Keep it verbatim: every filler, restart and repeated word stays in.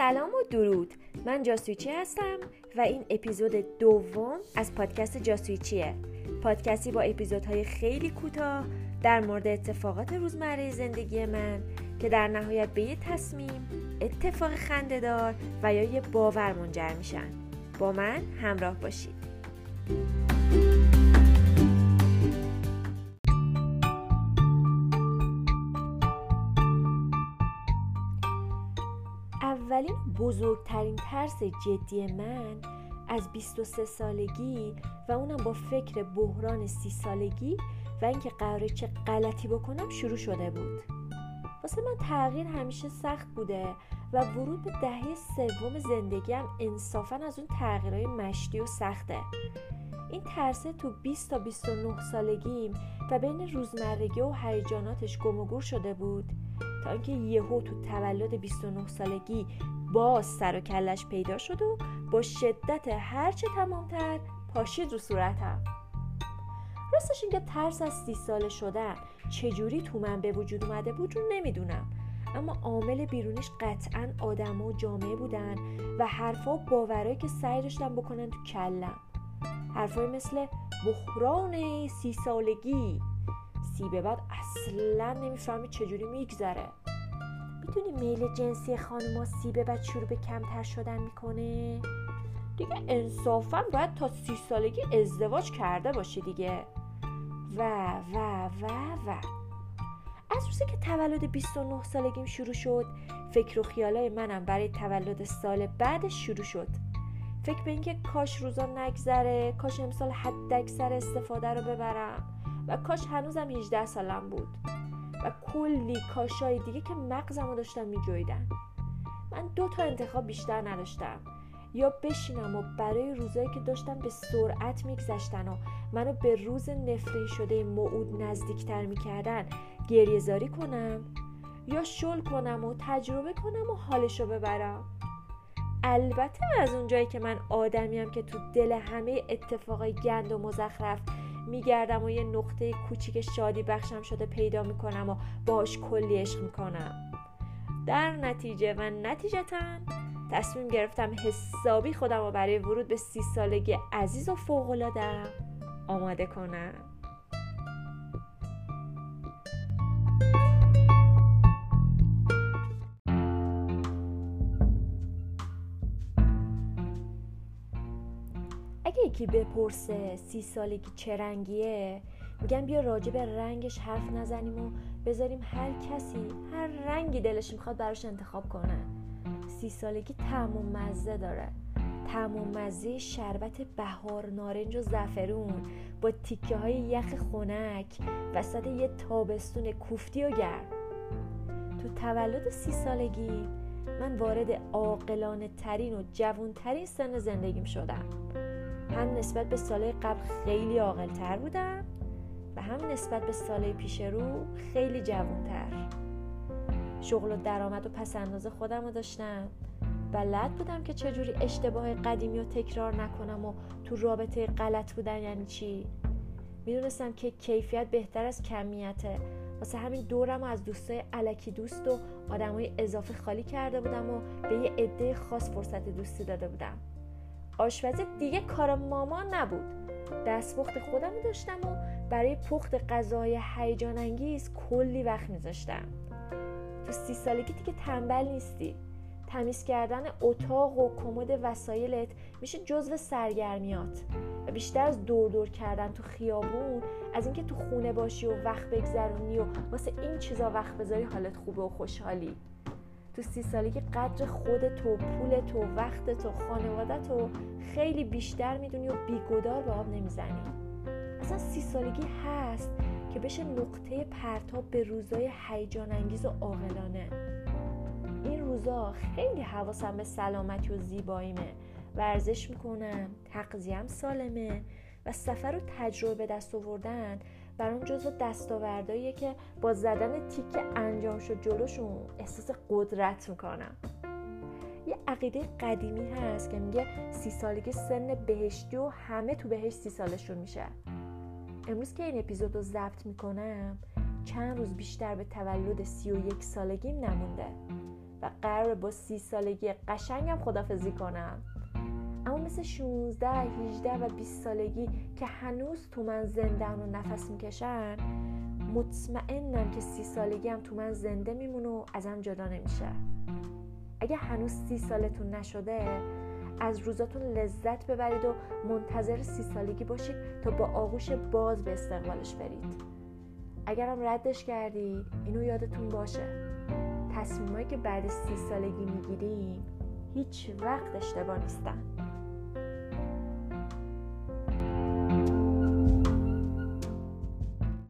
سلام و درود، من جاسویچی هستم و این اپیزود دوم از پادکست جاسویچیه، پادکستی با اپیزودهای خیلی کوتاه در مورد اتفاقات روزمره زندگی من که در نهایت به یه تصمیم، اتفاق خنده‌دار و یا یه باور منجر میشن. با من همراه باشید. اولین بزرگترین ترس جدی من از بیست و سه سالگی و اونم با فکر بحران سی سالگی و اینکه قراره چه غلطی بکنم شروع شده بود. واسه من تغییر همیشه سخت بوده و ورود به دهه سوم زندگیم انصافاً از اون تغییرهای مشتی و سخته. این ترسه تو بیست تا بیست و نه سالگیم و بین روزمرگی و هیجاناتش گم و گور شده بود تا اینکه یهو تو تولد بیست و نه سالگی باز سر و کلش پیدا شد و با شدت هرچه تمامتر پاشید رو صورتم. راستش اینکه ترس از سی ساله شدن چجوری تو من به وجود اومده بود رو نمیدونم، اما عامل بیرونیش قطعاً آدم و جامعه بودن و حرفا و باورایی که سعی داشتن بکنن تو کلم، حرفای مثل بحران سی سالگی، سی به بعد اصلا نمیفهمی چجوری میگذره. میتونی میل جنسی خانوما سی به بعد شروع به کمتر شدن میکنه؟ دیگه انصافا باید تا سی سالگی ازدواج کرده باشی دیگه و و و و از روزی که تولد بیست و نه سالگیم شروع شد، فکر و خیالای منم برای تولد سال بعدش شروع شد. فکر به اینکه کاش روزا نگذره، کاش امسال حد اکثر استفاده رو ببرم و کاش هنوزم هجده سالم بود و کلی کاشای دیگه که مغزم رو داشتم میجویدن. من دو تا انتخاب بیشتر نداشتم، یا بشینم و برای روزایی که داشتم به سرعت میگذشتن و منو به روز نفرین شده موعود نزدیکتر میکردن گریه زاری کنم، یا شل کنم و تجربه کنم و حالشو ببرم. البته از اونجایی که من آدمیم که تو دل همه اتفاقای گند و مزخرف میگردم و یه نقطه کوچیک شادی بخشم شده پیدا میکنم و باهاش کلی عشق میکنم، در نتیجه و نتیجتاً تصمیم گرفتم حسابی خودم رو برای ورود به سی سالگی عزیز و فوق‌العاده‌ام آماده کنم. اگه یکی بپرسه سی سالگی چه رنگیه، میگم بیا راجع به رنگش حرف نزنیم و بذاریم هر کسی هر رنگی دلش میخواد براش انتخاب کنه. سی سالگی طعم و مزه داره، طعم و مزه شربت بهار نارنج و زعفرون با تیکه های یخ خنک وسط یه تابستون کوفتی و گرم. تو تولد سی سالگی من وارد عاقلانه ترین و جوان ترین سن زندگیم شدم. هم نسبت به سالهای قبل خیلی عاقل‌تر بودم و هم نسبت به سالهای پیش رو خیلی جوان‌تر. شغل و درآمد و پس‌انداز خودم رو داشتم، بلد بودم که چجوری اشتباه قدیمی رو تکرار نکنم و تو رابطه غلط بودن یعنی چی. میدونستم که کیفیت بهتر از کمیته، واسه همین دورم از دوستای الکی دوست و آدمای اضافه خالی کرده بودم و به یه عده خاص فرصت دوستی داده بودم. آشپزی دیگه کار مامان نبود، دستپخت خودم رو داشتم و برای پخت غذاهای هیجان انگیز کلی وقت میذاشتم. تو سی سالگی دیگه تنبل نیستی، تمیز کردن اتاق و کمد وسایلت میشه جزو سرگرمیات و بیشتر از دور دور کردن تو خیابون از اینکه تو خونه باشی و وقت بگذرونی و واسه این چیزا وقت بذاری حالت خوبه و خوشحالی. تو سی سالگی قدر خودت و پولت و وقتت و خانوادت و خیلی بیشتر میدونی و بیگدار به آب نمیزنی. اصلا سی سالگی هست که بشه نقطه پرتاب به روزای هیجان انگیز و عاقلانه. این روزا خیلی حواسم به سلامتی و زیباییمه، ورزش میکنم، تغذیه‌ام سالمه و سفر و تجربه دست آوردن برام جزو دستاورداییه که با زدن تیک انجامش و جلوشون احساس قدرت میکنم. یه عقیده قدیمی هست که میگه سی سالگی سن بهشتی و همه تو بهشت سی سالشون میشه. امروز که این اپیزود رو ضبط میکنم چند روز بیشتر به تولد سی و یک سالگیم نمونده و قراره با سی سالگی قشنگم خدافزی کنم. اما مثل شانزده، هجده و بیست سالگی که هنوز تو من زندن و نفس میکشن، مطمئنم که سی سالگی هم تو من زنده میمونه و ازم جدا نمیشه. اگه هنوز سی سالتون نشده، از روزاتون لذت ببرید و منتظر سی سالگی باشید تا با آغوش باز به استقبالش برید. اگرم ردش کردید، اینو یادتون باشه، تصمیمایی که بعد سی سالگی میگیریم هیچ وقت اشتباه نیستن.